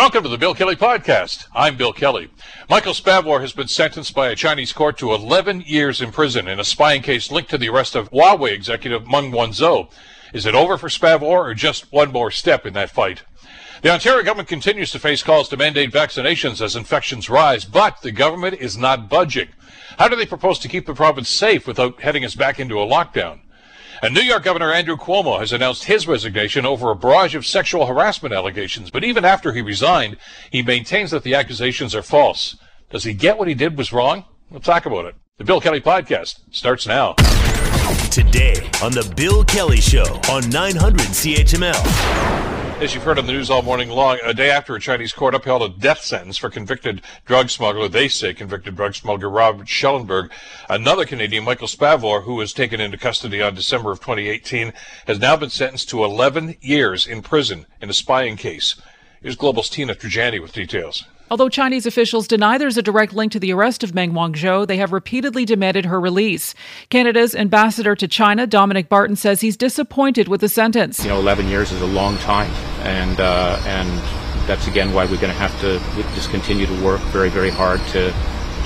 Welcome to the Bill Kelly Podcast. I'm Bill Kelly. Michael Spavor has been sentenced by a Chinese court to 11 years in prison in a spying case linked to the arrest of Huawei executive Meng Wanzhou. Is it over for Spavor or just one more step in that fight? The Ontario government continues to face calls to mandate vaccinations as infections rise, but the government is not budging. How do they propose to keep the province safe without heading us back into a lockdown? And New York Governor Andrew Cuomo has announced his resignation over a barrage of sexual harassment allegations, but even after he resigned, he maintains that the accusations are false. Does he get what he did was wrong? We'll talk about it. The Bill Kelly Podcast starts now. Today on The Bill Kelly Show on 900 CHML. As you've heard on the news all morning long, a day after a Chinese court upheld a death sentence for convicted drug smuggler Robert Schellenberg, another Canadian, Michael Spavor, who was taken into custody on December of 2018, has now been sentenced to 11 years in prison in a spying case. Here's Global's Tina Trudjani with details. Although Chinese officials deny there's a direct link to the arrest of Meng Wanzhou, they have repeatedly demanded her release. Canada's ambassador to China, Dominic Barton, says he's disappointed with the sentence. 11 years is a long time, and that's again why we're going to have to just continue to work very, very hard to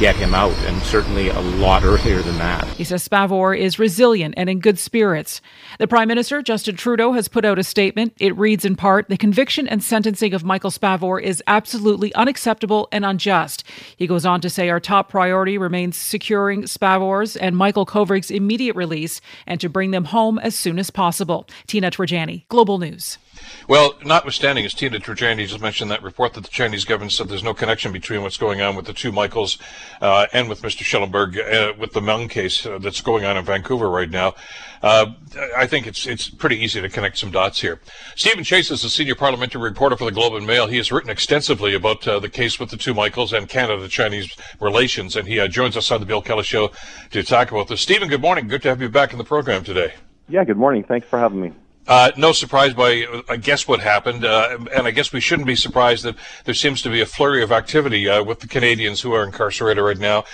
get him out, and certainly a lot earlier than that. He says Spavor is resilient and in good spirits. The Prime Minister, Justin Trudeau, has put out a statement. It reads in part, "The conviction and sentencing of Michael Spavor is absolutely unacceptable and unjust." He goes on to say our top priority remains securing Spavor's and Michael Kovrig's immediate release and to bring them home as soon as possible. Tina Trudjani, Global News. Well, notwithstanding, as Tina Trudjani just mentioned, that report that the Chinese government said there's no connection between what's going on with the two Michaels and with Mr. Schellenberg, with the Meng case that's going on in Vancouver right now, I think it's pretty easy to connect some dots here. Stephen Chase is a senior parliamentary reporter for the Globe and Mail. He has written extensively about the case with the two Michaels and Canada-Chinese relations, and he joins us on the Bill Kelly Show to talk about this. Stephen, good morning. Good to have you back in the program today. Yeah, good morning. Thanks for having me. No surprise by, I guess, what happened, and I guess we shouldn't be surprised that there seems to be a flurry of activity with the Canadians who are incarcerated right now,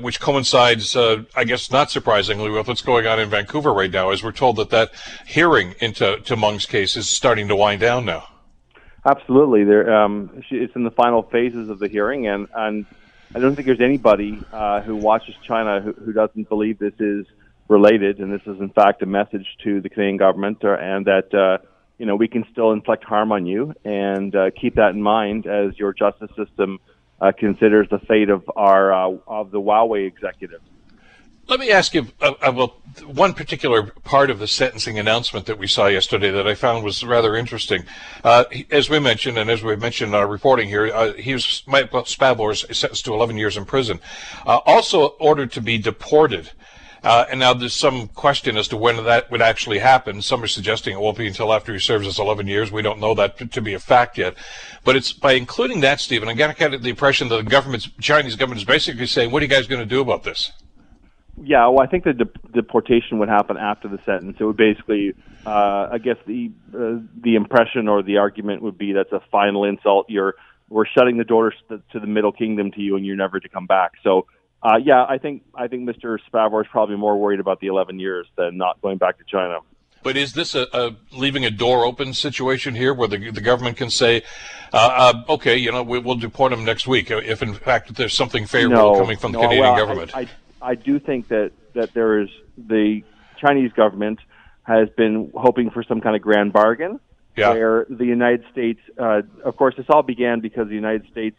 which coincides, I guess, not surprisingly, with what's going on in Vancouver right now, as we're told that hearing into Meng's case is starting to wind down now. Absolutely, it's in the final phases of the hearing, and I don't think there's anybody who watches China who doesn't believe this is related, and this is in fact a message to the Canadian government, and that we can still inflict harm on you, and keep that in mind as your justice system considers the fate of our of the Huawei executive. Let me ask you about one particular part of the sentencing announcement that we saw yesterday that I found was rather interesting. As we mentioned, and as we mentioned in our reporting here, Michael Spavor is sentenced to 11 years in prison, also ordered to be deported. And now there's some question as to when that would actually happen. Some are suggesting it won't be until after he serves his 11 years. We don't know that to be a fact yet. But it's by including that, Stephen, I'm going to get the impression that the Chinese government is basically saying, what are you guys going to do about this? Yeah, well, I think the deportation would happen after the sentence. It would basically, I guess the impression or the argument would be that's a final insult. We're shutting the doors to the Middle Kingdom to you, and you're never to come back. So, I think Mr. Spavor is probably more worried about the 11 years than not going back to China. But is this a leaving a door open situation here where the government can say, okay, we'll deport him next week if in fact there's something favorable coming from the Canadian government? I do think that there is the Chinese government has been hoping for some kind of grand bargain where the United States, of course, this all began because the United States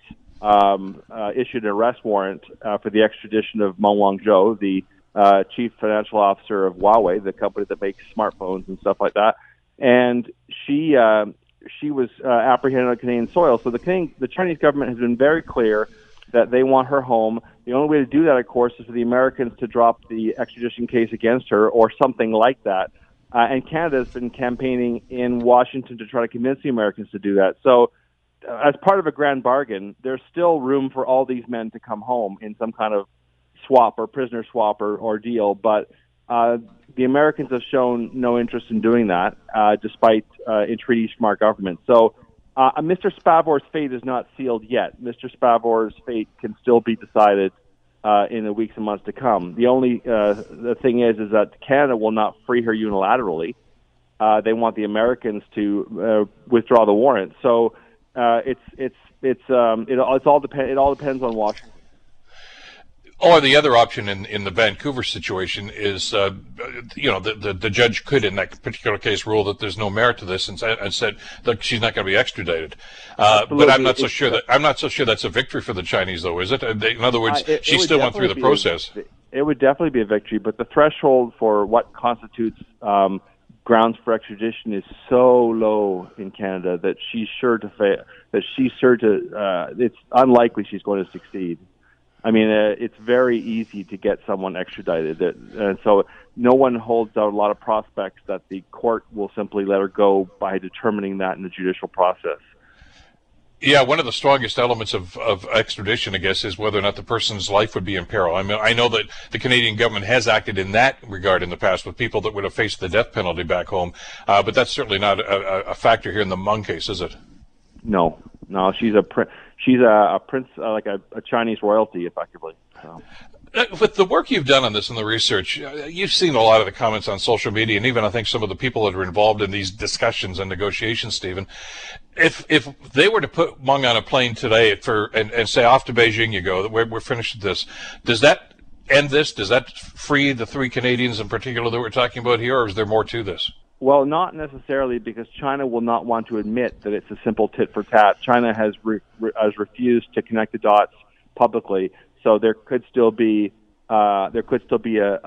issued an arrest warrant for the extradition of Meng Wanzhou, the chief financial officer of Huawei, the company that makes smartphones and stuff like that. And she was apprehended on Canadian soil. So the Chinese government has been very clear that they want her home. The only way to do that, of course, is for the Americans to drop the extradition case against her or something like that. And Canada has been campaigning in Washington to try to convince the Americans to do that. So, as part of a grand bargain, there's still room for all these men to come home in some kind of swap or prisoner swap or deal. But the Americans have shown no interest in doing that, despite entreaties from our government. So Mr. Spavor's fate is not sealed yet. Mr. Spavor's fate can still be decided in the weeks and months to come. The only the thing is that Canada will not free her unilaterally. They want the Americans to withdraw the warrant. So It all depends on Washington. Or the other option in the Vancouver situation is, the judge could in that particular case rule that there's no merit to this and said that she's not going to be extradited. But I'm not so sure that's a victory for the Chinese, though, is it? In other words, she still went through the process. It would definitely be a victory, but the threshold for what constitutes grounds for extradition is so low in Canada that she's sure to fail. It's unlikely she's going to succeed. I mean, it's very easy to get someone extradited. And so no one holds out a lot of prospects that the court will simply let her go by determining that in the judicial process. Yeah, one of the strongest elements of extradition, I guess, is whether or not the person's life would be in peril. I mean, I know that the Canadian government has acted in that regard in the past with people that would have faced the death penalty back home, but that's certainly not a factor here in the Meng case, is it? No, she's a prince, like a Chinese royalty, effectively. So. With the work you've done on this and the research, you've seen a lot of the comments on social media, and even I think some of the people that are involved in these discussions and negotiations, Stephen. If they were to put Meng on a plane today and say off to Beijing you go, we're finished with this. Does that end this? Does that free the three Canadians in particular that we're talking about here, or is there more to this? Well, not necessarily, because China will not want to admit that it's a simple tit for tat. China has refused to connect the dots publicly, so there could still be a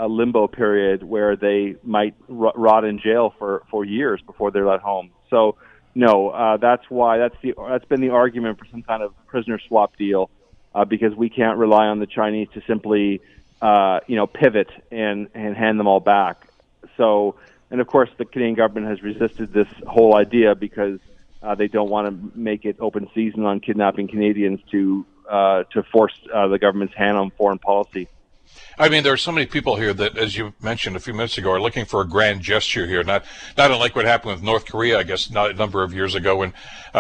limbo period where they might rot in jail for years before they're let home. So, no, that's been the argument for some kind of prisoner swap deal, because we can't rely on the Chinese to simply pivot and hand them all back. So. And, of course, the Canadian government has resisted this whole idea because they don't want to make it open season on kidnapping Canadians to force the government's hand on foreign policy. I mean, there are so many people here that, as you mentioned a few minutes ago, are looking for a grand gesture here, not unlike what happened with North Korea, I guess, not a number of years ago when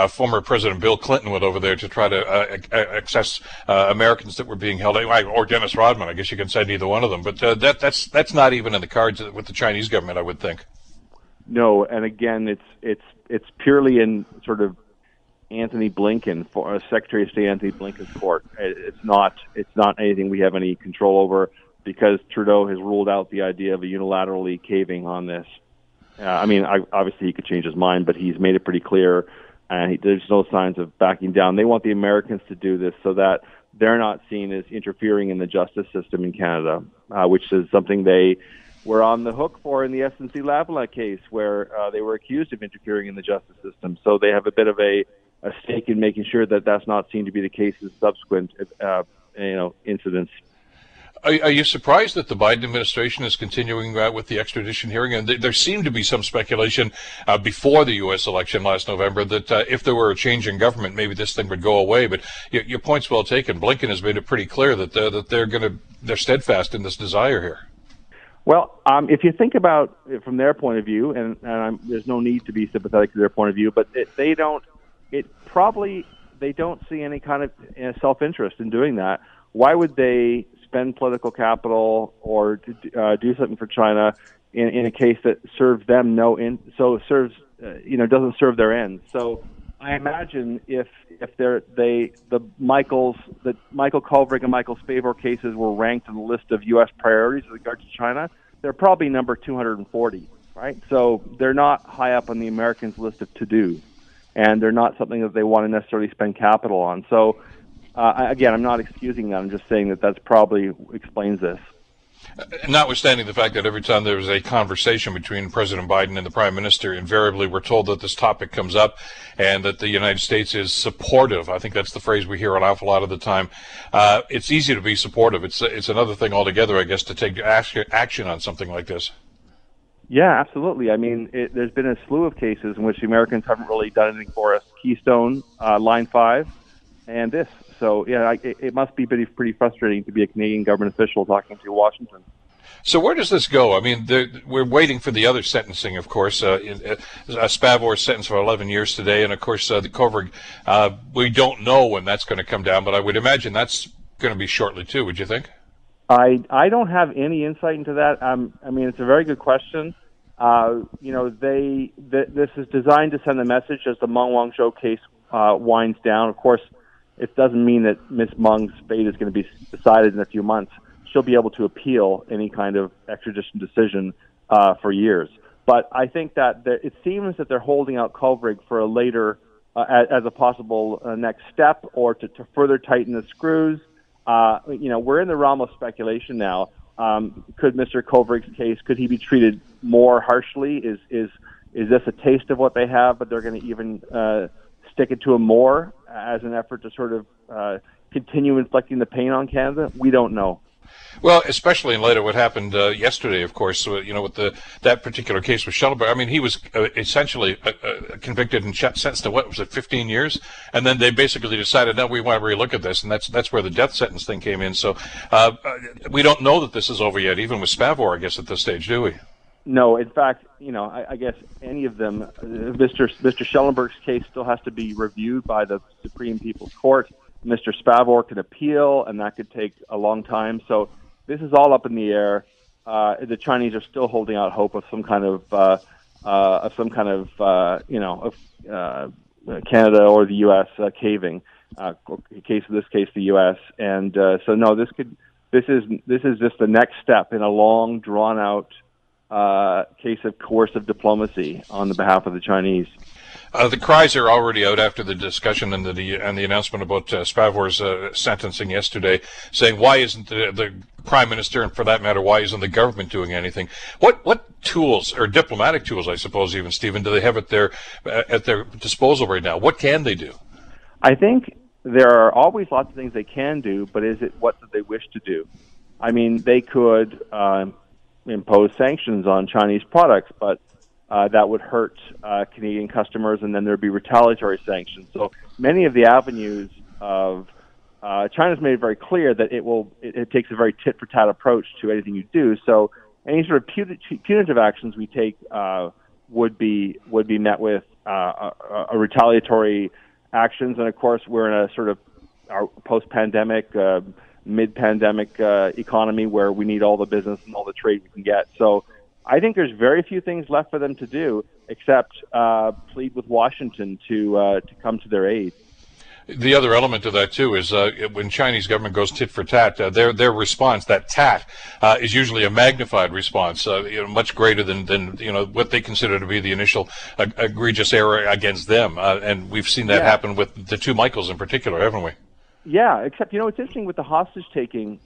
former President Bill Clinton went over there to try to access Americans that were being held, or Dennis Rodman, I guess you can say neither one of them. But that's not even in the cards with the Chinese government, I would think. No, and again, it's purely in sort of Anthony Blinken, for Secretary of State Anthony Blinken's court. It's not anything we have any control over, because Trudeau has ruled out the idea of a unilaterally caving on this. Obviously he could change his mind, but he's made it pretty clear, and there's no signs of backing down. They want the Americans to do this so that they're not seen as interfering in the justice system in Canada, which is something they were on the hook for in the SNC-Lavalin case, where they were accused of interfering in the justice system. So they have a bit of a stake in making sure that that's not seen to be the case in subsequent, incidents. Are you surprised that the Biden administration is continuing with the extradition hearing? And there seemed to be some speculation before the U.S. election last November that if there were a change in government, maybe this thing would go away. But your point's well taken. Blinken has made it pretty clear that they're steadfast in this desire here. Well, if you think about it from their point of view, and there's no need to be sympathetic to their point of view, but they don't see any kind of self-interest in doing that. Why would they spend political capital or do something for China in a case that serves them doesn't serve their ends? So I imagine if the Michael Kovrig and Michael Spavor cases were ranked in the list of U.S. priorities with regard to China, they're probably number 240, right? So they're not high up on the Americans' list of to-do, and they're not something that they want to necessarily spend capital on. So, again, I'm not excusing that. I'm just saying that's probably explains this. Notwithstanding the fact that every time there was a conversation between President Biden and the Prime Minister, invariably we're told that this topic comes up and that the United States is supportive. I think that's the phrase we hear an awful lot of the time. It's easy to be supportive. It's another thing altogether, I guess, to take action on something like this. Yeah, absolutely. I mean, there's been a slew of cases in which the Americans haven't really done anything for us. Keystone, Line 5, and this. So, yeah, it must be pretty frustrating to be a Canadian government official talking to Washington. So where does this go? I mean, we're waiting for the other sentencing, of course. Spavor's sentenced for 11 years today, and, of course, the Kovrig, we don't know when that's going to come down, but I would imagine that's going to be shortly, too, would you think? I don't have any insight into that. It's a very good question. This is designed to send a message, as the Meng Wanzhou case winds down. Of course, it doesn't mean that Ms. Meng's fate is going to be decided in a few months. She'll be able to appeal any kind of extradition decision for years. But I think that it seems that they're holding out Kovrig for a later, as a possible next step, or to further tighten the screws. You know, we're in the realm of speculation now. Could Mr. Kovrig's case, could he be treated more harshly? Is this a taste of what they have, but they're going to even stick it to him more as an effort to sort of continue inflicting the pain on Canada? We don't know. Well, especially in light of what happened yesterday, of course, you know, with that particular case with Schellenberg. I mean, he was essentially convicted and sentenced to, what was it, 15 years? And then they basically decided, no, we want to relook at this, and that's where the death sentence thing came in. So we don't know that this is over yet, even with Spavor, I guess, at this stage, do we? No, in fact, you know, I guess any of them, Mr. Schellenberg's case still has to be reviewed by the Supreme People's Court. Mr. Spavor could appeal, and that could take a long time. So this is all up in the air. The Chinese are still holding out hope of Canada or the U.S. Caving. The U.S. And so no, this is just the next step in a long, drawn out case of coercive diplomacy on the behalf of the Chinese. The cries are already out after the discussion and the announcement about Spavor's sentencing yesterday, saying, why isn't the Prime Minister, and for that matter, why isn't the government doing anything? What tools, or diplomatic tools, I suppose, even, Stephen, do they have at their disposal right now? What can they do? I think there are always lots of things they can do, but is it what do they wish to do? I mean, they could impose sanctions on Chinese products, but that would hurt Canadian customers, and then there'd be retaliatory sanctions. So many of the avenues of China's made it very clear that it takes a very tit for tat approach to anything you do. So any sort of punitive actions we take would be met with a retaliatory actions. And of course, we're in a sort of post-pandemic, mid-pandemic economy where we need all the business and all the trade we can get. So I think there's very few things left for them to do except plead with Washington to come to their aid. The other element to that, too, is when Chinese government goes tit for tat, their response, that tat, is usually a magnified response, much greater than what they consider to be the initial egregious error against them. And we've seen that happen with the two Michaels in particular, haven't we? Yeah, except, it's interesting with the hostage-taking,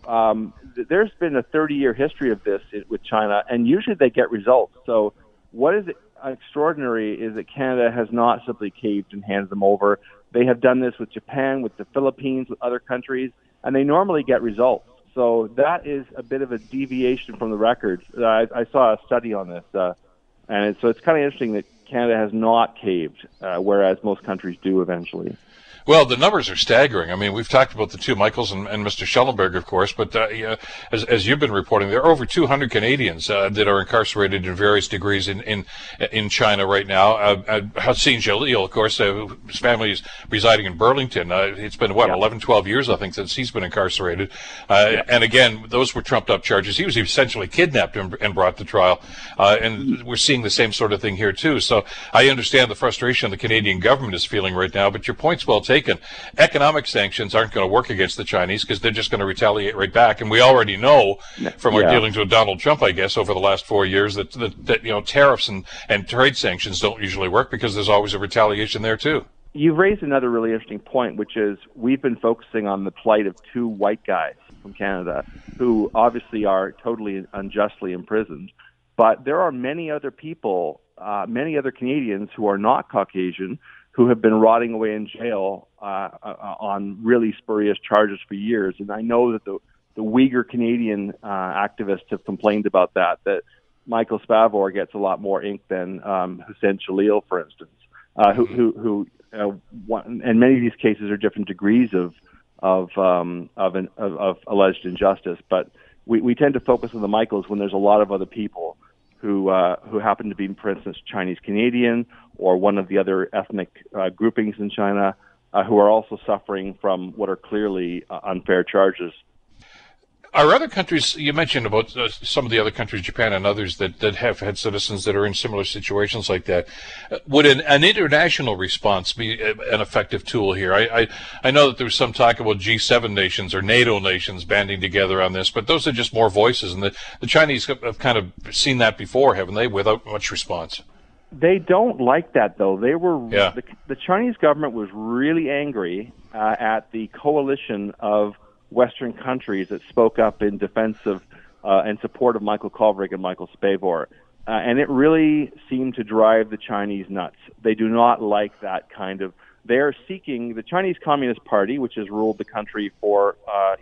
there's been a 30-year history of this with China, and usually they get results. So what is extraordinary is that Canada has not simply caved and handed them over. They have done this with Japan, with the Philippines, with other countries, and they normally get results. So that is a bit of a deviation from the record. I saw a study on this, and so it's kind of interesting that Canada has not caved, whereas most countries do eventually. Well, the numbers are staggering. I mean, we've talked about the two Michaels and Mr. Schellenberg, of course, but as you've been reporting, there are over 200 Canadians that are incarcerated in various degrees in China right now. Huseyin Celil, of course, his family is residing in Burlington. It's been, 11, 12 years, I think, since he's been incarcerated. And again, those were trumped-up charges. He was essentially kidnapped and brought to trial. And we're seeing the same sort of thing here, too. So I understand the frustration the Canadian government is feeling right now, but your point's well taken. Economic sanctions aren't going to work against the Chinese because they're just going to retaliate right back, and we already know from our dealings with Donald Trump, I guess, over the last 4 years that tariffs and trade sanctions don't usually work because there's always a retaliation there too. You've raised another really interesting point, which is we've been focusing on the plight of two white guys from Canada who obviously are totally unjustly imprisoned, but there are many other people, many other Canadians who are not Caucasian, who have been rotting away in jail on really spurious charges for years. And I know that the Uyghur Canadian activists have complained about that Michael Spavor gets a lot more ink than Huseyin Celil, for instance, and many of these cases are different degrees of alleged injustice. But we tend to focus on the Michaels when there's a lot of other people who happen to be, for instance, Chinese Canadian or one of the other ethnic groupings in China who are also suffering from what are clearly unfair charges. Are other countries, you mentioned about some of the other countries, Japan and others, that have had citizens that are in similar situations like that, would an international response be an effective tool here? I know that there's some talk about G7 nations or NATO nations banding together on this, but those are just more voices, and the Chinese have kind of seen that before, haven't they, without much response? They don't like that, though. They were the Chinese government was really angry at the coalition of Western countries that spoke up in defense of and support of Michael Kovrig and Michael Spavor. And it really seemed to drive the Chinese nuts. They do not like that kind of... They're seeking... The Chinese Communist Party, which has ruled the country for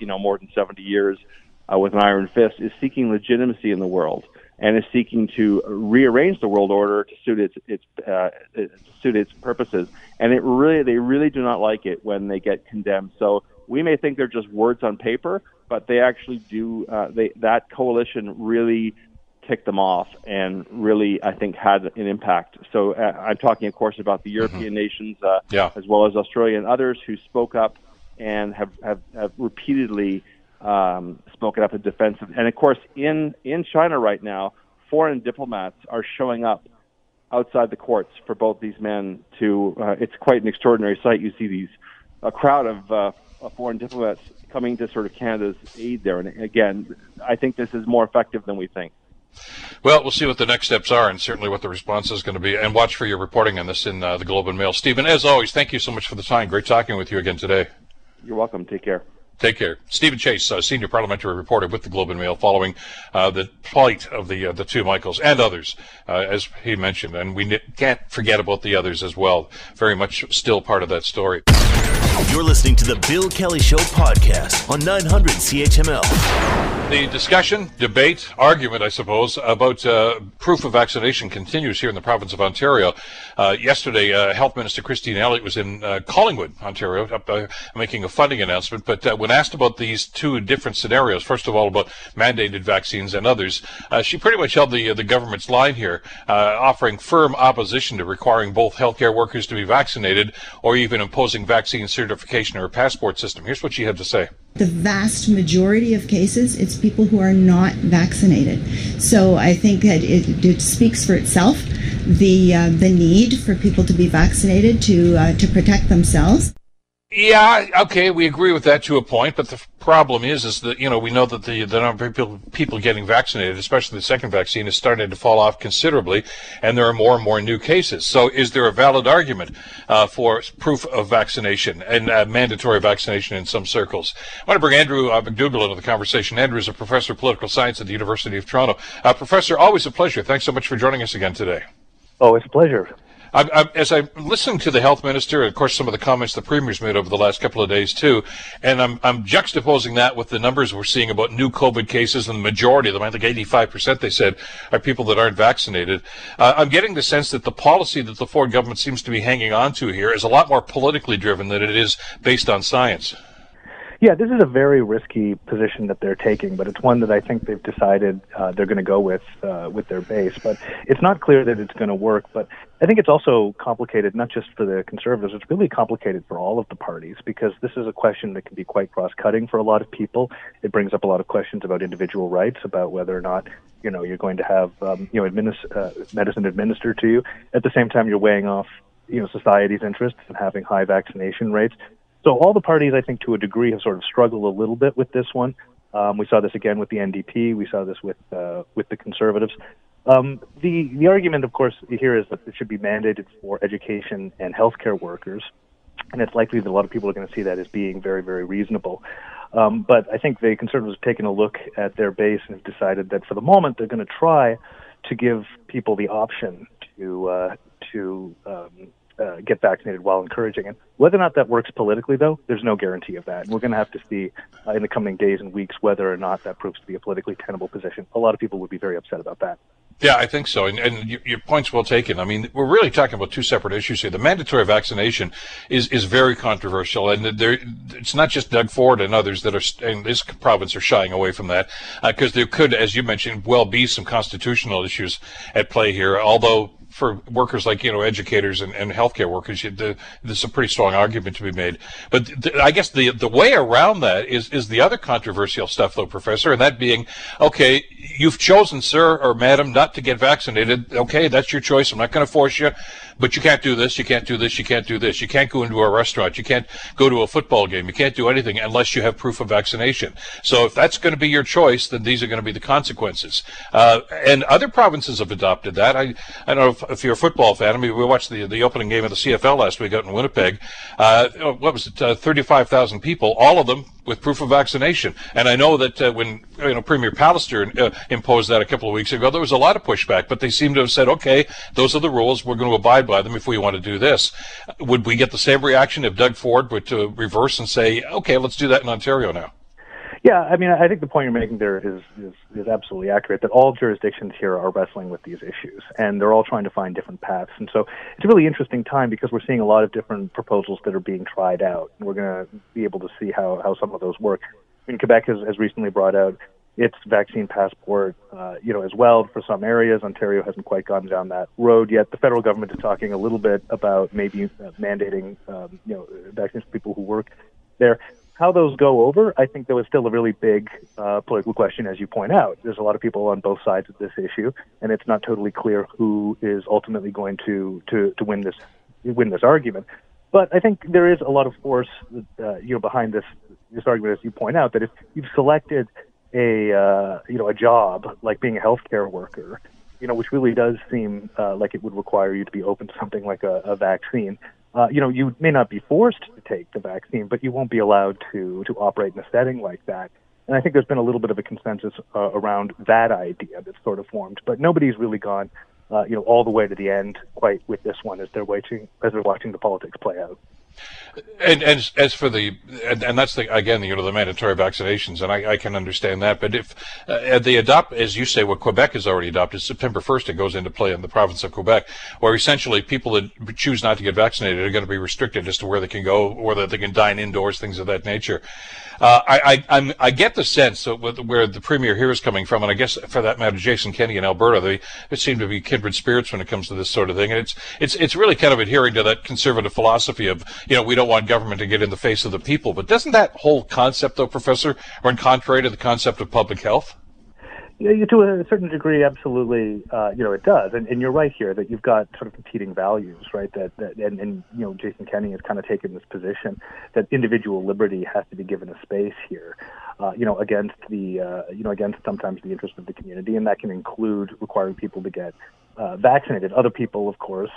more than 70 years with an iron fist, is seeking legitimacy in the world and is seeking to rearrange the world order to suit its purposes. And they really do not like it when they get condemned. So we may think they're just words on paper, but they actually do. That coalition really ticked them off and really, I think, had an impact. So I'm talking, of course, about the European nations as well as Australia and others who spoke up and have repeatedly spoken up in defense. And, of course, in China right now, foreign diplomats are showing up outside the courts for both these men to it's quite an extraordinary sight. You see a crowd of foreign diplomats coming to sort of Canada's aid there. And again, I think this is more effective than we think. Well, we'll see what the next steps are and certainly what the response is going to be. And watch for your reporting on this in the Globe and Mail. Stephen, as always, thank you so much for the time. Great talking with you again today. You're welcome. Take care. Take care. Stephen Chase, senior parliamentary reporter with the Globe and Mail, following the plight of the two Michaels and others, as he mentioned. And we can't forget about the others as well. Very much still part of that story. You're listening to the Bill Kelly Show podcast on 900 CHML. The discussion, debate, argument, I suppose, about proof of vaccination continues here in the province of Ontario. Yesterday, Health Minister Christine Elliott was in Collingwood, Ontario, making a funding announcement. But when asked about these two different scenarios, first of all about mandated vaccines and others, she pretty much held the government's line here, offering firm opposition to requiring both healthcare workers to be vaccinated or even imposing vaccine certification or passport system. Here's what she had to say. The vast majority of cases, it's people who are not vaccinated. So I think that it speaks for itself, the need for people to be vaccinated to protect themselves. Yeah, okay, we agree with that to a point, but the problem is that, we know that the number of people getting vaccinated, especially the second vaccine, is starting to fall off considerably, and there are more and more new cases. So is there a valid argument for proof of vaccination and mandatory vaccination in some circles? I want to bring Andrew McDougall into the conversation. Andrew is a professor of political science at the University of Toronto. Professor, always a pleasure. Thanks so much for joining us again today. Oh, it's a pleasure. As I'm listening to the health minister, and of course some of the comments the premier's made over the last couple of days too, and I'm juxtaposing that with the numbers we're seeing about new COVID cases, and the majority of them, I think 85% they said, are people that aren't vaccinated. I'm getting the sense that the policy that the Ford government seems to be hanging on to here is a lot more politically driven than it is based on science. Yeah, this is a very risky position that they're taking, but it's one that I think they've decided they're going to go with their base. But it's not clear that it's going to work. But I think it's also complicated, not just for the Conservatives, it's really complicated for all of the parties, because this is a question that can be quite cross-cutting for a lot of people. It brings up a lot of questions about individual rights, about whether or not you're going to have medicine administered to you. At the same time, you're weighing off society's interests and having high vaccination rates. So all the parties, I think, to a degree, have sort of struggled a little bit with this one. We saw this again with the NDP. We saw this with the Conservatives. The argument, of course, here is that it should be mandated for education and healthcare workers, and it's likely that a lot of people are going to see that as being very, very reasonable. But I think the Conservatives have taken a look at their base and have decided that for the moment they're going to try to give people the option to get vaccinated while encouraging it. Whether or not that works politically, though, there's no guarantee of that. We're going to have to see in the coming days and weeks whether or not that proves to be a politically tenable position. A lot of people would be very upset about that. Yeah, I think so. And your point's well taken. I mean, we're really talking about two separate issues here. The mandatory vaccination is very controversial, and it's not just Doug Ford and others that are in this province are shying away from that, because there could, as you mentioned, well be some constitutional issues at play here, although for workers like, you know, educators and healthcare workers, there's a pretty strong argument to be made. But I guess the way around that is the other controversial stuff, though, Professor, and that being, okay, you've chosen, sir or madam, not to get vaccinated. Okay, that's your choice. I'm not going to force you, but you can't do this, you can't do this, you can't do this. You can't go into a restaurant. You can't go to a football game. You can't do anything unless you have proof of vaccination. So if that's going to be your choice, then these are going to be the consequences. And other provinces have adopted that. I don't know if you're a football fan. I mean, we watched the opening game of the CFL last week out in Winnipeg. What was it? 35,000 people, all of them with proof of vaccination. And I know that when Premier Pallister imposed that a couple of weeks ago, there was a lot of pushback, but they seem to have said, okay, those are the rules. We're going to abide by them if we want to do this. Would we get the same reaction if Doug Ford were to reverse and say, okay, let's do that in Ontario now? Yeah, I mean, I think the point you're making there is absolutely accurate, that all jurisdictions here are wrestling with these issues, and they're all trying to find different paths. And so it's a really interesting time because we're seeing a lot of different proposals that are being tried out, and we're going to be able to see how some of those work. I mean, Quebec has recently brought out its vaccine passport, as well for some areas. Ontario hasn't quite gone down that road yet. The federal government is talking a little bit about maybe mandating, vaccines for people who work there. How those go over, I think there was still a really big political question, as you point out. There's a lot of people on both sides of this issue, and it's not totally clear who is ultimately going to win this argument. But I think there is a lot of force behind this argument, as you point out, that if you've selected a job like being a healthcare worker, which really does seem like it would require you to be open to something like a vaccine. You may not be forced to take the vaccine, but you won't be allowed to operate in a setting like that. And I think there's been a little bit of a consensus around that idea that's sort of formed, but nobody's really gone, all the way to the end quite with this one as they're watching the politics play out. And as for that's the mandatory vaccinations, and I can understand that. But if they adopt, as you say, what Quebec has already adopted, September 1st, it goes into play in the province of Quebec, where essentially people that choose not to get vaccinated are going to be restricted as to where they can go or that they can dine indoors, things of that nature. I get the sense of where the premier here is coming from, and I guess for that matter, Jason Kenney in Alberta, they seem to be kindred spirits when it comes to this sort of thing. And it's really kind of adhering to that conservative philosophy of, we don't want government to get in the face of the people. But doesn't that whole concept, though, Professor, run contrary to the concept of public health? Yeah, to a certain degree, absolutely, it does. And you're right here that you've got sort of competing values, right? That Jason Kenney has kind of taken this position that individual liberty has to be given a space here, against sometimes the interest of the community. And that can include requiring people to get vaccinated. Other people, of course,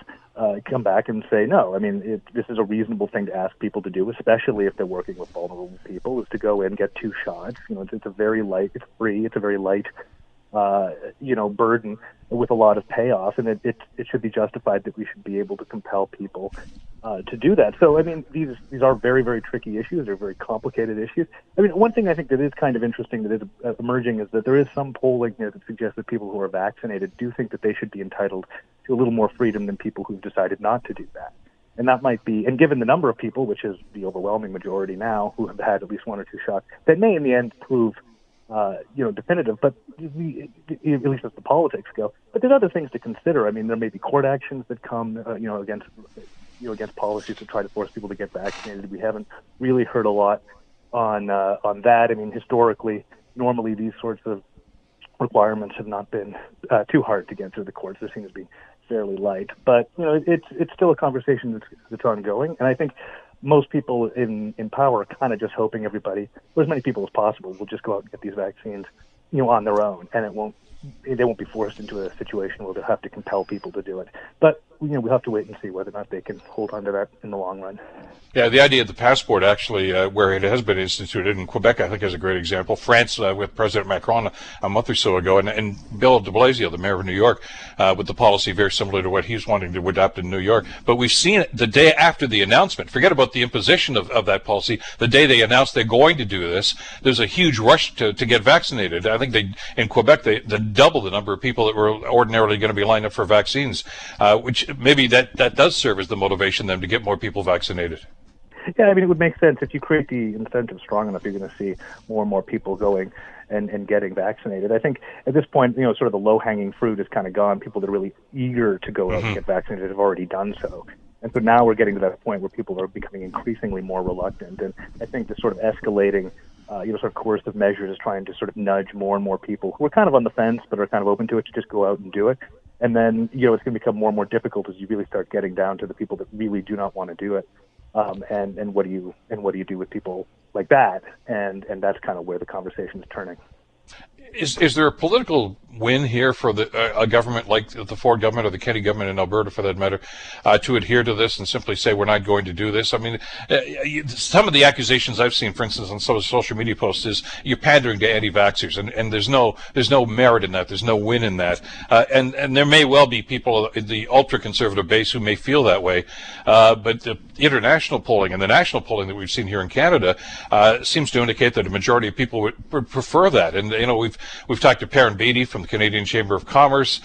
come back and say, no, I mean, this is a reasonable thing to ask people to do, especially if they're working with vulnerable people, is to go in and get 2 shots. It's a very light, burden with a lot of payoff, and it should be justified that we should be able to compel people to do that. So, I mean, these are very, very tricky issues. They're very complicated issues. I mean, one thing I think that is kind of interesting that is emerging is that there is some polling here that suggests that people who are vaccinated do think that they should be entitled to a little more freedom than people who've decided not to do that. And that might be, and given the number of people, which is the overwhelming majority now, who have had at least 1 or 2 shots, that may in the end prove definitive, but at least as the politics go. But there's other things to consider. I mean, there may be court actions that come, against policies that try to force people to get vaccinated. We haven't really heard a lot on that. I mean, historically, normally these sorts of requirements have not been too hard to get through the courts. They're seen as being fairly light, but it's still a conversation that's ongoing. And I think most people in power are kind of just hoping everybody, or as many people as possible, will just go out and get these vaccines, on their own, and they won't be forced into a situation where they'll have to compel people to do it. But we'll have to wait and see whether or not they can hold on to that in the long run. Yeah, the idea of the passport, actually, where it has been instituted, in Quebec, I think, is a great example. France, with President Macron a month or so ago, and Bill de Blasio, the mayor of New York, with the policy very similar to what he's wanting to adopt in New York. But we've seen it the day after the announcement. Forget about the imposition of that policy. The day they announced they're going to do this, there's a huge rush to get vaccinated. I think in Quebec, they double the number of people that were ordinarily going to be lined up for vaccines, which maybe that does serve as the motivation then to get more people vaccinated. Yeah, I mean, it would make sense. If you create the incentive strong enough, you're going to see more and more people going and getting vaccinated. I think at this point, you know, sort of the low-hanging fruit is kind of gone. People that are really eager to go out and get vaccinated have already done so. And so now we're getting to that point where people are becoming increasingly more reluctant. And I think the sort of escalating, sort of coercive measures is trying to sort of nudge more and more people who are kind of on the fence but are kind of open to it to just go out and do it. And then, you know, it's going to become more and more difficult as you really start getting down to the people that really do not want to do it. And what do you do with people like that? And that's kind of where the conversation is turning. Is there a political win here for a government like the Ford government or the Kenney government in Alberta, for that matter, to adhere to this and simply say we're not going to do this? I mean, some of the accusations I've seen, for instance, on some of the social media posts, is you're pandering to anti-vaxxers, and there's no merit in that. There's no win in that. And there may well be people in the ultra-conservative base who may feel that way, but the international polling and the national polling that we've seen here in Canada seems to indicate that a majority of people would prefer that. And you know, we've talked to Perrin Beatty from the Canadian Chamber of Commerce.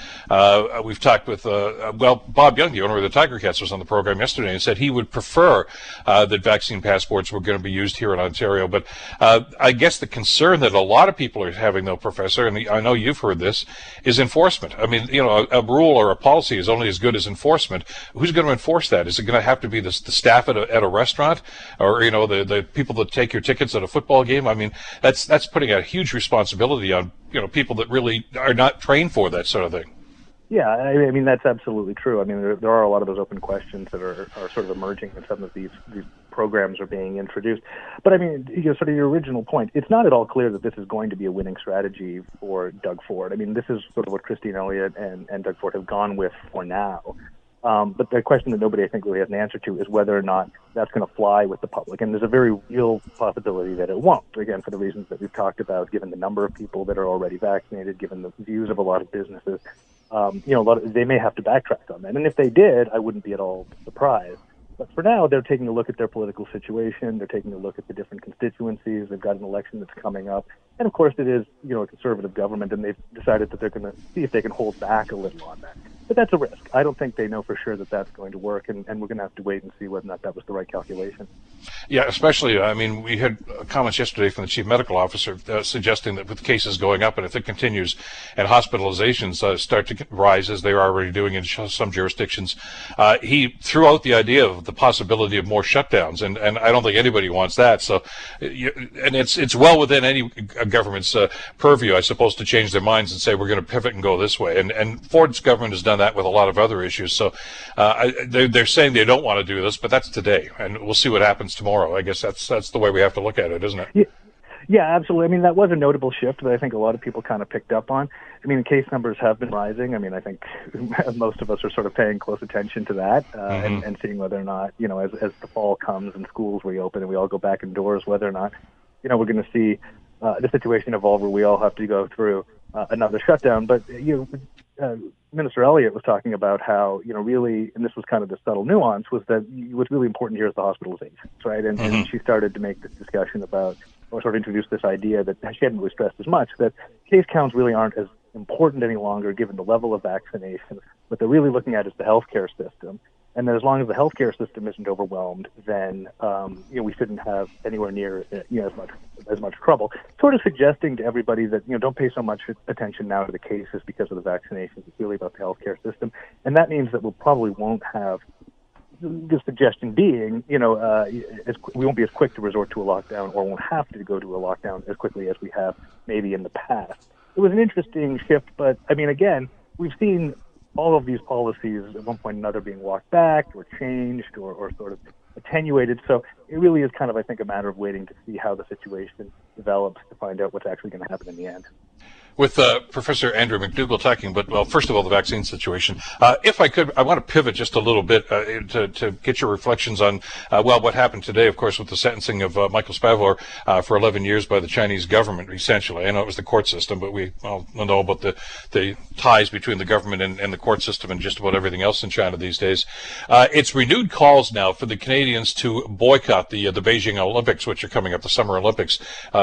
We've talked with, Bob Young, the owner of the Tiger Cats, was on the program yesterday and said he would prefer that vaccine passports were going to be used here in Ontario. But I guess the concern that a lot of people are having, though, Professor, and I know you've heard this, is enforcement. I mean, you know, a rule or a policy is only as good as enforcement. Who's going to enforce that? Is it going to have to be the staff at a restaurant, or, you know, the people that take your tickets at a football game? I mean, that's putting a huge responsibility on, you know, people that really are not trained for that sort of thing. Yeah, I mean, that's absolutely true. I mean, there are a lot of those open questions that are sort of emerging when some of these programs are being introduced. But I mean, you know, sort of your original point, it's not at all clear that this is going to be a winning strategy for Doug Ford. I mean, this is sort of what Christine Elliott and Doug Ford have gone with for now. But the question that nobody, I think, really has an answer to is whether or not that's going to fly with the public. And there's a very real possibility that it won't, again, for the reasons that we've talked about, given the number of people that are already vaccinated, given the views of a lot of businesses. They may have to backtrack on that. And if they did, I wouldn't be at all surprised. But for now, they're taking a look at their political situation. They're taking a look at the different constituencies. They've got an election that's coming up. And, of course, it is, you know, a conservative government, and they've decided that they're going to see if they can hold back a little on that. But that's a risk. I don't think they know for sure that that's going to work, and we're going to have to wait and see whether or not that was the right calculation. Yeah, especially, I mean, we had comments yesterday from the chief medical officer suggesting that with cases going up, and if it continues, and hospitalizations start to rise, as they're already doing in some jurisdictions, he threw out the idea of the possibility of more shutdowns, and I don't think anybody wants that. So, and it's well within any government's purview, I suppose, to change their minds and say we're going to pivot and go this way. And Ford's government has done that with a lot of other issues. So they're saying they don't want to do this, but that's today, and we'll see what happens tomorrow. I guess that's the way we have to look at it, isn't it? Yeah, absolutely. I mean, that was a notable shift that I think a lot of people kind of picked up on. I mean, case numbers have been rising. I mean, I think most of us are sort of paying close attention to that and seeing whether or not, you know, as the fall comes and schools reopen and we all go back indoors, whether or not, you know, we're going to see the situation evolve where we all have to go through another shutdown. But, you know, Minister Elliott was talking about how, you know, really, and this was kind of the subtle nuance, was that what's really important here is the hospitalizations, right? And she started to make this discussion about, or sort of introduced this idea that she hadn't really stressed as much, that case counts really aren't as important any longer given the level of vaccination. What they're really looking at is the healthcare system. And that as long as the healthcare system isn't overwhelmed, then you know, we shouldn't have anywhere near, you know, as much trouble. Sort of suggesting to everybody that, you know, don't pay so much attention now to the cases because of the vaccinations. It's really about the healthcare system, and that means that we'll probably won't have. The suggestion being, you know, we won't be as quick to resort to a lockdown, or won't have to go to a lockdown as quickly as we have maybe in the past. It was an interesting shift, but I mean, again, we've seen. All of these policies at one point or another being walked back or changed or sort of attenuated. So it really is kind of, I think, a matter of waiting to see how the situation develops to find out what's actually going to happen in the end. With Professor Andrew McDougall talking, but, well, first of all, the vaccine situation. If I could, I want to pivot just a little bit to get your reflections on, what happened today, of course, with the sentencing of Michael Spavor for 11 years by the Chinese government, essentially. I know it was the court system, but we all know about the ties between the government and the court system and just about everything else in China these days. It's renewed calls now for the Canadians to boycott the Beijing Olympics, which are coming up, the Summer Olympics,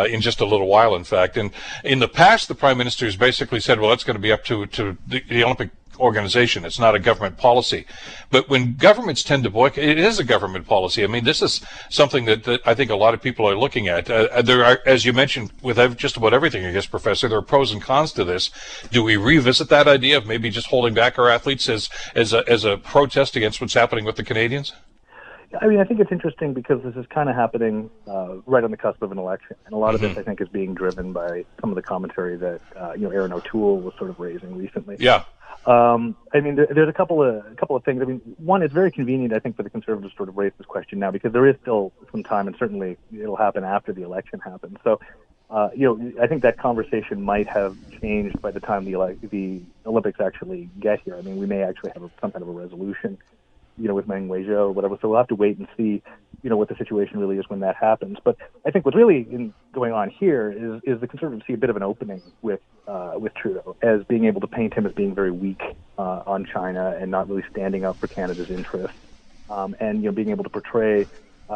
in just a little while, in fact. And in the past, the Prime Ministers basically said, well, that's going to be up to the Olympic organization. It's not a government policy. But when governments tend to boycott, it is a government policy. I mean, this is something that I think a lot of people are looking at. There are, as you mentioned, with just about everything, I guess, Professor, there are pros and cons to this. Do we revisit that idea of maybe just holding back our athletes as a protest against what's happening with the Canadians? I mean, I think it's interesting because this is kind of happening right on the cusp of an election. And a lot of this, I think, is being driven by some of the commentary that, Erin O'Toole was sort of raising recently. Yeah. I mean, there's a couple of things. I mean, one, it's very convenient, I think, for the Conservatives to sort of raise this question now because there is still some time, and certainly it'll happen after the election happens. So, I think that conversation might have changed by the time the Olympics actually get here. I mean, we may actually have some kind of a resolution, with Meng Wanzhou or whatever. So we'll have to wait and see, what the situation really is when that happens. But I think what's really going on here is the Conservatives see a bit of an opening with Trudeau as being able to paint him as being very weak on China and not really standing up for Canada's interests, and being able to portray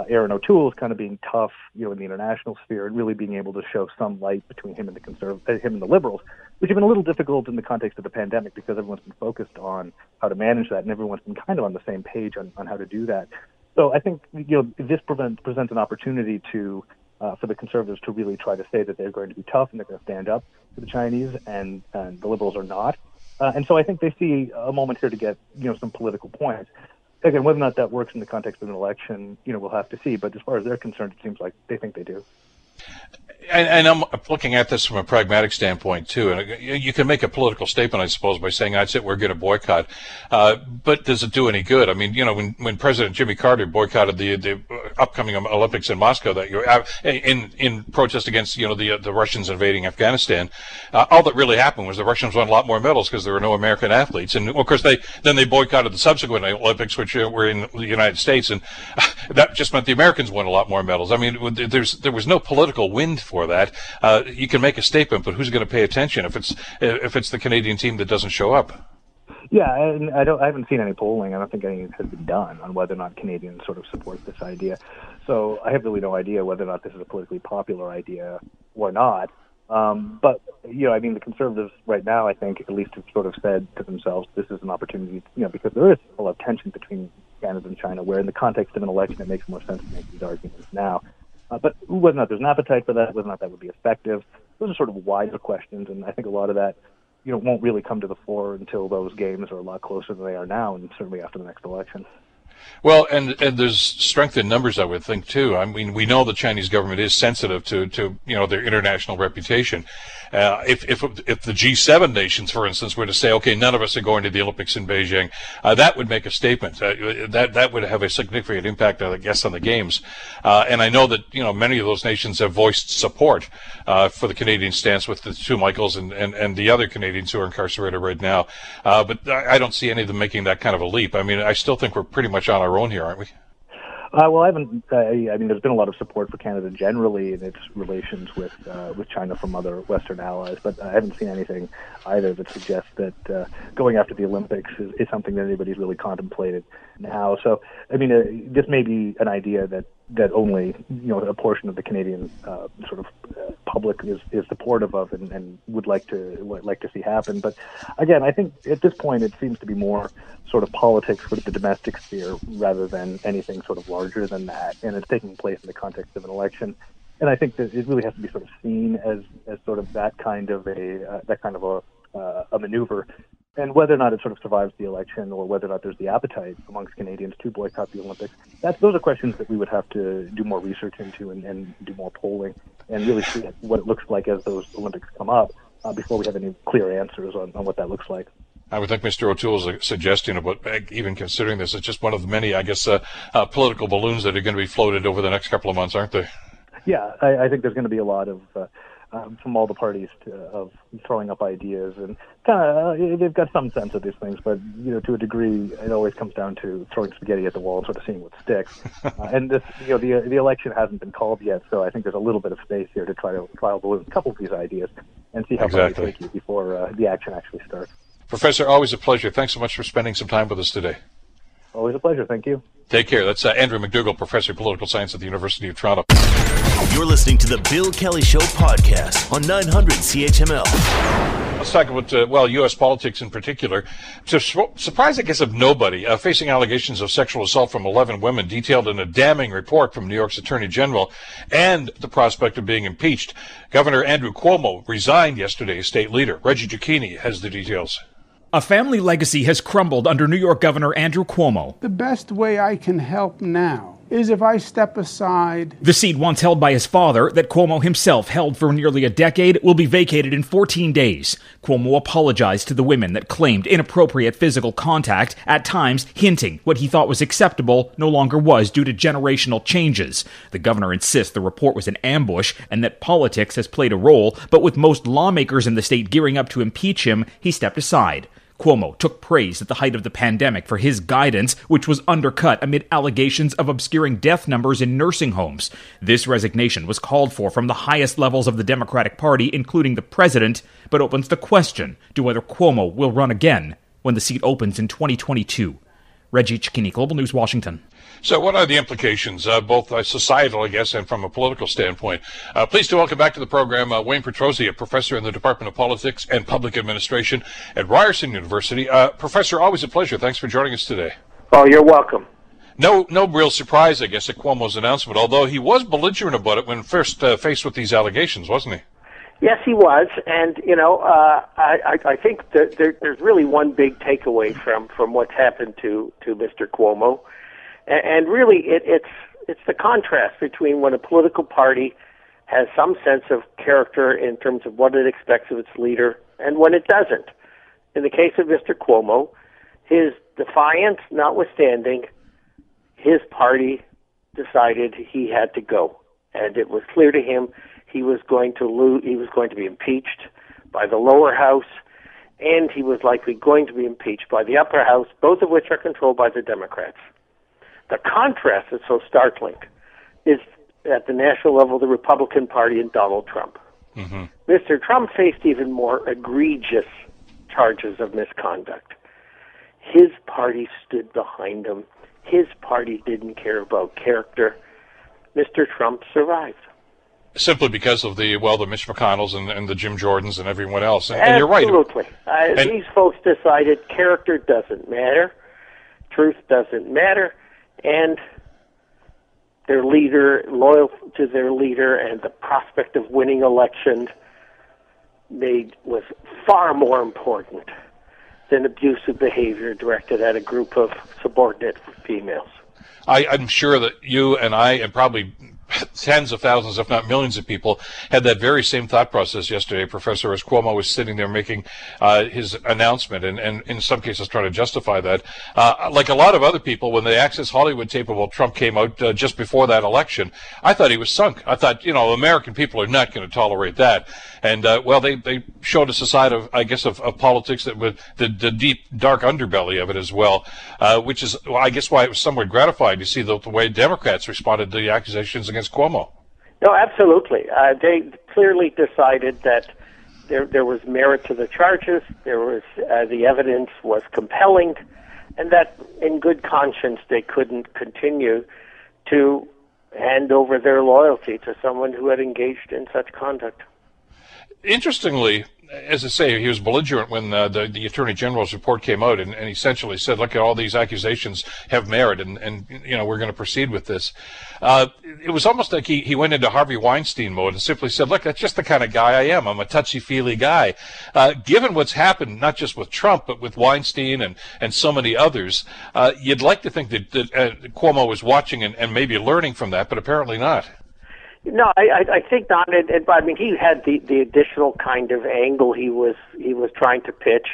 Erin O'Toole as kind of being tough, in the international sphere, and really being able to show some light between him and him and the Liberals, which have been a little difficult in the context of the pandemic because everyone's been focused on how to manage that, and everyone's been kind of on the same page on how to do that. So I think this presents an opportunity for the Conservatives to really try to say that they're going to be tough and they're going to stand up to the Chinese, and the Liberals are not. And so I think they see a moment here to get some political points. Again, whether or not that works in the context of an election, we'll have to see. But as far as they're concerned, it seems like they think they do. And I'm looking at this from a pragmatic standpoint, too. And you can make a political statement, I suppose, by saying, that's it, we're going to boycott. But does it do any good? I mean, when President Jimmy Carter boycotted the upcoming Olympics in Moscow that year, in protest against, the Russians invading Afghanistan, all that really happened was the Russians won a lot more medals because there were no American athletes. And, of course, they boycotted the subsequent Olympics, which were in the United States. And that just meant the Americans won a lot more medals. I mean, there was no political wind for that. You can make a statement, but who's going to pay attention if it's the Canadian team that doesn't show up? Yeah, and I haven't seen any polling. I don't think any has been done on whether or not Canadians sort of support this idea. So I have really no idea whether or not this is a politically popular idea or not. But I mean, the Conservatives right now, I think, at least have sort of said to themselves, this is an opportunity, because there is a lot of tension between Canada and China, where in the context of an election, it makes more sense to make these arguments now. But whether or not there's an appetite for that, whether or not that would be effective, those are sort of wider questions, and I think a lot of that, won't really come to the fore until those games are a lot closer than they are now, and certainly after the next election. Well, and there's strength in numbers, I would think, too. I mean, we know the Chinese government is sensitive to their international reputation. If the G7 nations, for instance, were to say, okay, none of us are going to the Olympics in Beijing, that would make a statement. That would have a significant impact, I guess, on the games. And I know that many of those nations have voiced support for the Canadian stance with the two Michaels and the other Canadians who are incarcerated right now. But I don't see any of them making that kind of a leap. I mean, I still think we're pretty much on our own here, aren't we? Well, I haven't. I mean, there's been a lot of support for Canada generally in its relations with China from other Western allies, but I haven't seen anything either that suggests that going after the Olympics is something that anybody's really contemplated now. So, I mean, this may be an idea that only a portion of the Canadian public is supportive of and would like to see happen. But again, I think at this point it seems to be more sort of politics with the domestic sphere rather than anything sort of larger than that. And it's taking place in the context of an election. And I think that it really has to be sort of seen as sort of that kind of a maneuver. And whether or not it sort of survives the election, or whether or not there's the appetite amongst Canadians to boycott the Olympics, those are questions that we would have to do more research into and do more polling and really see what it looks like as those Olympics come up before we have any clear answers on what that looks like. I would think Mr. O'Toole's suggestion about even considering this is just one of the many, I guess, political balloons that are going to be floated over the next couple of months, aren't they? Yeah, I think there's going to be a lot of... from all the parties of throwing up ideas, and kind of they've got some sense of these things, but to a degree, it always comes down to throwing spaghetti at the wall and sort of seeing what sticks. And this, the election hasn't been called yet, so I think there's a little bit of space here to try to trial balloon a couple of these ideas and see how far they take you before the action actually starts. Professor, always a pleasure. Thanks so much for spending some time with us today. Always a pleasure. Thank you. Take care. That's Andrew McDougall, Professor of Political Science at the University of Toronto. You're listening to The Bill Kelly Show podcast on 900 CHML. Let's talk about, U.S. politics in particular. To surprise, I guess, of nobody, facing allegations of sexual assault from 11 women detailed in a damning report from New York's Attorney General and the prospect of being impeached, Governor Andrew Cuomo resigned yesterday as state leader. Reggie Cecchini has the details. A family legacy has crumbled under New York Governor Andrew Cuomo. The best way I can help now is if I step aside. The seat once held by his father, that Cuomo himself held for nearly a decade, will be vacated in 14 days. Cuomo apologized to the women that claimed inappropriate physical contact, at times hinting what he thought was acceptable no longer was due to generational changes. The governor insists the report was an ambush and that politics has played a role, but with most lawmakers in the state gearing up to impeach him, he stepped aside. Cuomo took praise at the height of the pandemic for his guidance, which was undercut amid allegations of obscuring death numbers in nursing homes. This resignation was called for from the highest levels of the Democratic Party, including the president, but opens the question to whether Cuomo will run again when the seat opens in 2022. Reggie Cecchini, Global News, Washington. So what are the implications, both societal, I guess, and from a political standpoint? Pleased to welcome back to the program Wayne Petrozzi, a professor in the Department of Politics and Public Administration at Ryerson University. Professor, always a pleasure. Thanks for joining us today. Oh, you're welcome. No real surprise, I guess, at Cuomo's announcement, although he was belligerent about it when first faced with these allegations, wasn't he? Yes, he was, and I think that there's really one big takeaway from what's happened to Mr. Cuomo, and really it's the contrast between when a political party has some sense of character in terms of what it expects of its leader and when it doesn't. In the case of Mr. Cuomo, his defiance notwithstanding, his party decided he had to go, and it was clear to him he was going to be impeached by the lower house, and he was likely going to be impeached by the upper house, both of which are controlled by the Democrats. The contrast that's so startling is at the national level, the Republican Party and Donald Trump. Mm-hmm. Mr. Trump faced even more egregious charges of misconduct. His party stood behind him. His party didn't care about character. Mr. Trump survived. Simply because of the Mitch McConnells and the Jim Jordans and everyone else. And you're right. Absolutely. These folks decided character doesn't matter, truth doesn't matter, and their leader, loyal to their leader, and the prospect of winning election was far more important than abusive behavior directed at a group of subordinate females. I'm sure that you and I, and probably tens of thousands, if not millions of people, had that very same thought process yesterday, Professor, as Cuomo was sitting there making his announcement and in some cases trying to justify that. Like a lot of other people, when the Access Hollywood tape of Trump came out just before that election, I thought he was sunk. I thought, American people are not going to tolerate that. And, they showed us a side of politics that was the deep, dark underbelly of it as well, which is, I guess, why it was somewhat gratifying to see the way Democrats responded to the accusations against Cuomo. No, absolutely. They clearly decided that there was merit to the charges, there was the evidence was compelling, and that in good conscience they couldn't continue to hand over their loyalty to someone who had engaged in such conduct. Interestingly, as I say, he was belligerent when the Attorney General's report came out and essentially said, look, all these accusations have merit and we're going to proceed with this. It was almost like he went into Harvey Weinstein mode and simply said, look, that's just the kind of guy I am. I'm a touchy-feely guy. Given what's happened, not just with Trump, but with Weinstein and so many others, you'd like to think that Cuomo was watching and maybe learning from that, but apparently not. No, I think not. And I mean, he had the additional kind of angle he was trying to pitch,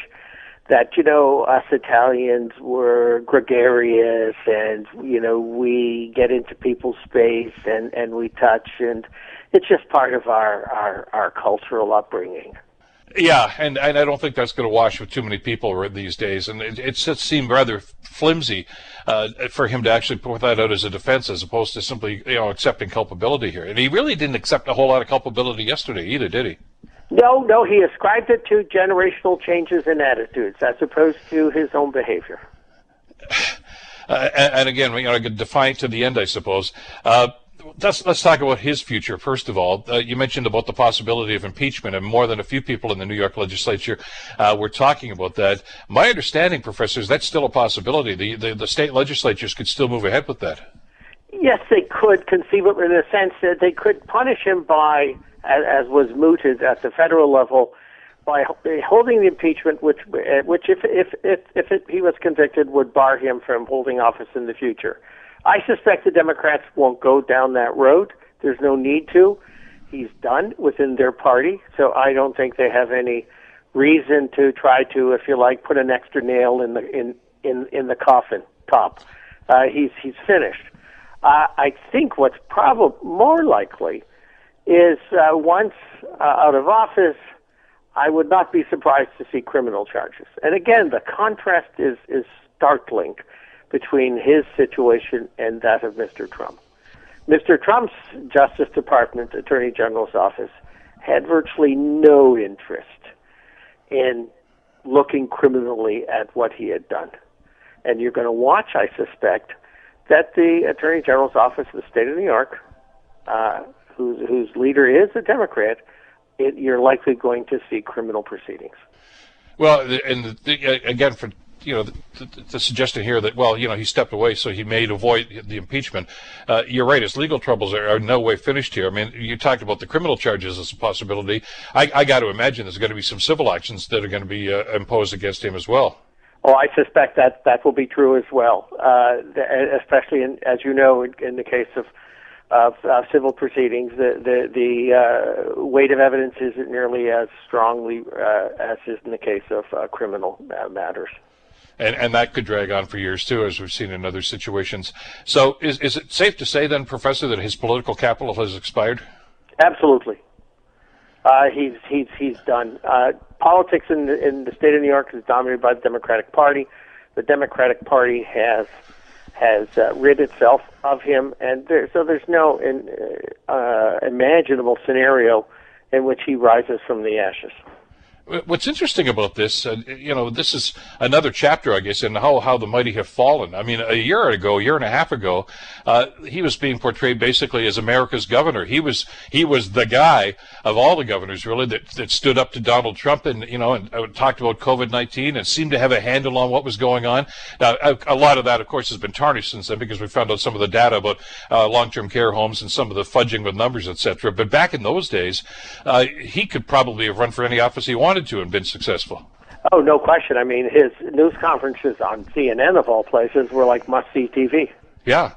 that us Italians were gregarious and we get into people's space and we touch, and it's just part of our cultural upbringing. Yeah, and I don't think that's going to wash with too many people these days, and it seemed rather flimsy for him to actually point that out as a defense, as opposed to simply accepting culpability here. And he really didn't accept a whole lot of culpability yesterday either, did he? No, he ascribed it to generational changes in attitudes as opposed to his own behavior. And again, defiant to the end, I suppose. let's talk about his future, first of all. You mentioned about the possibility of impeachment, and more than a few people in the New York legislature were talking about that. My understanding, Professor, is that's still a possibility. The state legislatures could still move ahead with that. Yes, they could conceivably, in a sense that they could punish him by, as was mooted at the federal level, by holding the impeachment, which if he was convicted, would bar him from holding office in the future. I suspect the Democrats won't go down that road. There's no need to. He's done within their party, so I don't think they have any reason to try to, if you like, put an extra nail in the coffin top. He's finished. I think what's probably more likely is once out of office, I would not be surprised to see criminal charges. And again, the contrast is startling between his situation and that of Mr. Trump. Mr. Trump's Justice Department, Attorney General's office, had virtually no interest in looking criminally at what he had done. And you're going to watch, I suspect, that the Attorney General's office of the state of New York, whose leader is a Democrat, you're likely going to see criminal proceedings. Well, and again, for the suggestion here that, well, he stepped away, so he may avoid the impeachment. You're right; his legal troubles are in no way finished here. I mean, you talked about the criminal charges as a possibility. I got to imagine there's going to be some civil actions that are going to be imposed against him as well. Oh, I suspect that will be true as well, especially in the case of civil proceedings, the weight of evidence isn't nearly as strongly as is in the case of criminal matters. And that could drag on for years, too, as we've seen in other situations. So is it safe to say, then, Professor, that his political capital has expired? Absolutely. He's done. Politics in the state of New York is dominated by the Democratic Party. The Democratic Party has rid itself of him, and so there's no imaginable scenario in which he rises from the ashes. What's interesting about this, this is another chapter, I guess, in how the mighty have fallen. I mean, a year and a half ago, he was being portrayed basically as America's governor. He was the guy of all the governors, really, that stood up to Donald Trump and talked about COVID-19 and seemed to have a handle on what was going on. Now, a lot of that, of course, has been tarnished since then because we found out some of the data about long-term care homes and some of the fudging with numbers, etc. But back in those days, he could probably have run for any office he wanted to and been successful. Oh, no question. I mean, his news conferences on CNN, of all places, were like must-see TV. Yeah.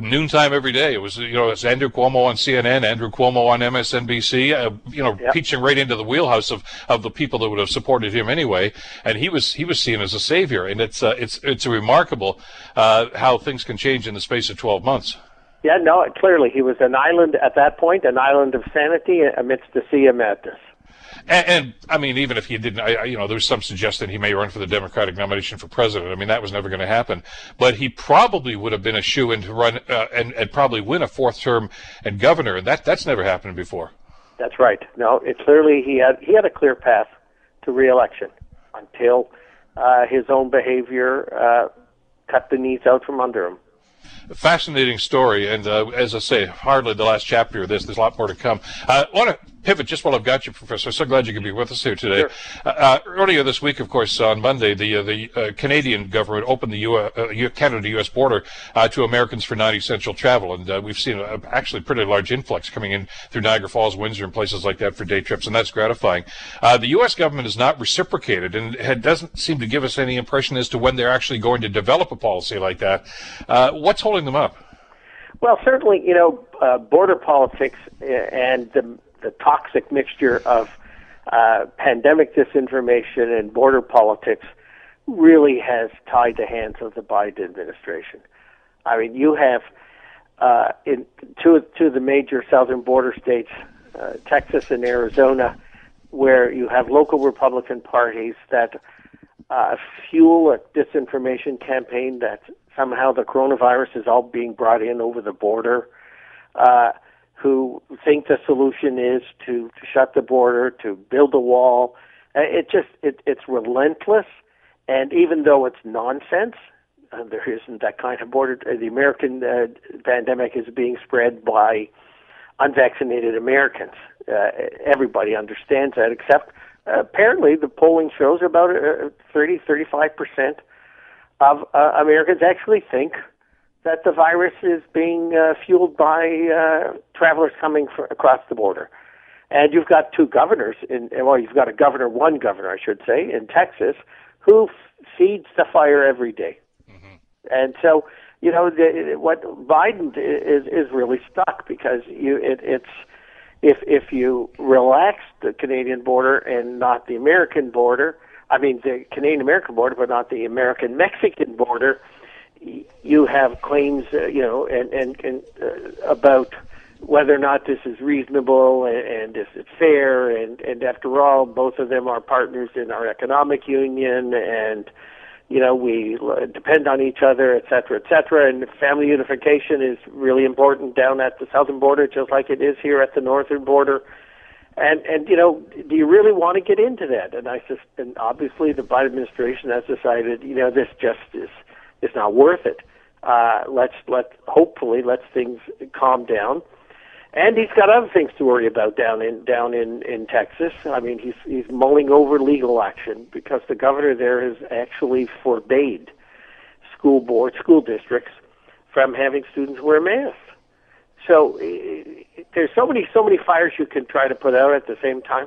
Noontime every day. It was, it's Andrew Cuomo on CNN, Andrew Cuomo on MSNBC, Pitching right into the wheelhouse of the people that would have supported him anyway. And he was seen as a savior. And it's remarkable how things can change in the space of 12 months. Yeah, no, clearly he was an island at that point, an island of sanity amidst the sea of madness. And I mean, even if he didn't, there was some suggestion he may run for the Democratic nomination for president. I mean, that was never going to happen. But he probably would have been a shoo-in to run and probably win a fourth term and governor, and that's never happened before. That's right. No, clearly he had a clear path to re-election until his own behavior cut the knees out from under him. Fascinating story, and as I say, hardly the last chapter of this. There's a lot more to come. I want to pivot just while I've got you, Professor. So glad you could be with us here today. Sure. Earlier this week, of course, on Monday, the Canadian government opened the Canada-U.S. border to Americans for non-essential travel, and we've seen actually pretty large influx coming in through Niagara Falls, Windsor, and places like that for day trips, and that's gratifying. The U.S. government has not reciprocated, and it doesn't seem to give us any impression as to when they're actually going to develop a policy like that. What's holding them up? Well, certainly, border politics and the toxic mixture of pandemic disinformation and border politics really has tied the hands of the Biden administration. I mean, you have in two of the major southern border states, Texas and Arizona, where you have local Republican parties that fuel a disinformation campaign that somehow the coronavirus is all being brought in over the border, who think the solution is to shut the border, to build a wall. It's relentless, and even though it's nonsense, There isn't that kind of border. The American pandemic is being spread by unvaccinated Americans. Everybody understands that, except apparently the polling shows about 30-35% of Americans actually think that the virus is being fueled by travelers coming across the border. And you've got two governors, you've got one governor, in Texas, who feeds the fire every day. Mm-hmm. And so, you know, what Biden is really stuck, because if you relax the Canadian border and not the American border, I mean the Canadian-American border, but not the American-Mexican border, you have claims, about whether or not this is reasonable and is it fair, and after all, both of them are partners in our economic union, and we depend on each other, et cetera, and family unification is really important down at the southern border, just like it is here at the northern border, and do you really want to get into that? And obviously the Biden administration has decided this just is. It's not worth it. Let's things calm down. And he's got other things to worry about down in Texas. I mean, he's mulling over legal action, because the governor there has actually forbade school districts from having students wear masks. So there's so many fires you can try to put out at the same time.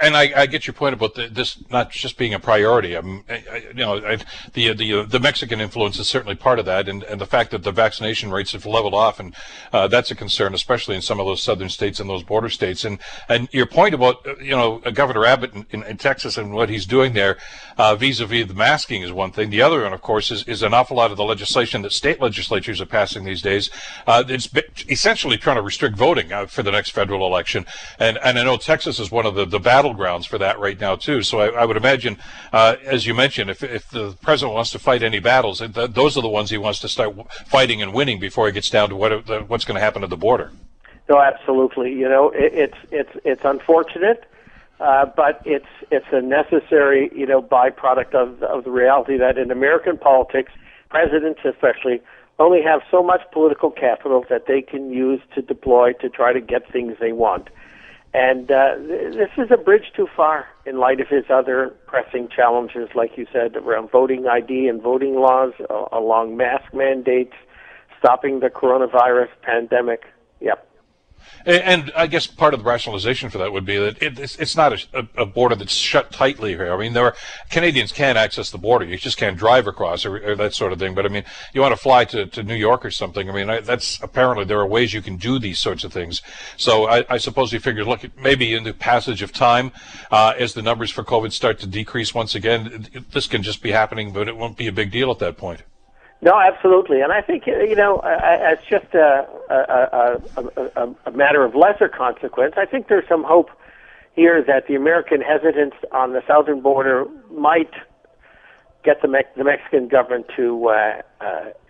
And I get your point about this not just being a priority. The Mexican influence is certainly part of that, and the fact that the vaccination rates have leveled off, and that's a concern, especially in some of those southern states and those border states. And your point about Governor Abbott in Texas and what he's doing there, vis-a-vis the masking, is one thing. The other one, of course, is an awful lot of the legislation that state legislatures are passing these days. It's essentially trying to restrict voting for the next federal election, and I know Texas is one of the battlegrounds for that right now too. So I would imagine, as you mentioned, if the president wants to fight any battles, those are the ones he wants to start fighting and winning before he gets down to what's going to happen at the border. No, absolutely. It's unfortunate, but it's a necessary byproduct of the reality that in American politics, presidents especially only have so much political capital that they can use to deploy to try to get things they want. And this is a bridge too far in light of his other pressing challenges, like you said, around voting ID and voting laws, along mask mandates, stopping the coronavirus pandemic. Yep. And I guess part of the rationalization for that would be that it's not a border that's shut tightly here. I mean, Canadians can access the border. You just can't drive across or that sort of thing. But, I mean, you want to fly to New York or something. I mean, that's apparently there are ways you can do these sorts of things. So I suppose you figure, look, maybe in the passage of time, as the numbers for COVID start to decrease once again, this can just be happening, but it won't be a big deal at that point. No, absolutely, and I think it's just a matter of lesser consequence. I think there's some hope here that the American hesitance on the southern border might get the Mexican government to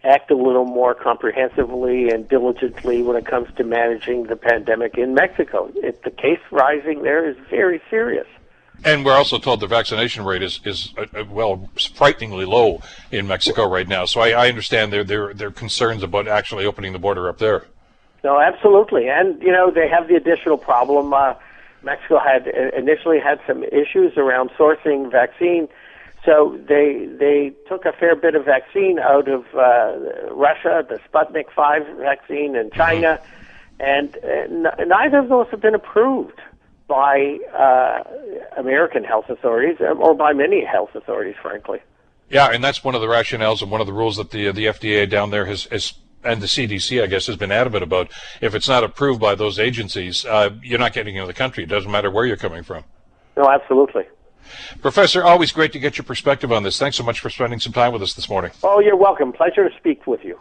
act a little more comprehensively and diligently when it comes to managing the pandemic in Mexico. The case rising there is very serious. And we're also told the vaccination rate is frighteningly low in Mexico right now. So I understand their concerns about actually opening the border up there. No, absolutely. And, they have the additional problem. Mexico initially had some issues around sourcing vaccine. So they took a fair bit of vaccine out of Russia, the Sputnik 5 vaccine, and China. And neither of those have been approved by American health authorities, or by many health authorities, frankly. Yeah, and that's one of the rationales and one of the rules that the FDA down there has and the CDC, I guess, has been adamant about. If it's not approved by those agencies, you're not getting into the country. It doesn't matter where you're coming from. No, absolutely. Professor, always great to get your perspective on this. Thanks so much for spending some time with us this morning. Oh, you're welcome. Pleasure to speak with you.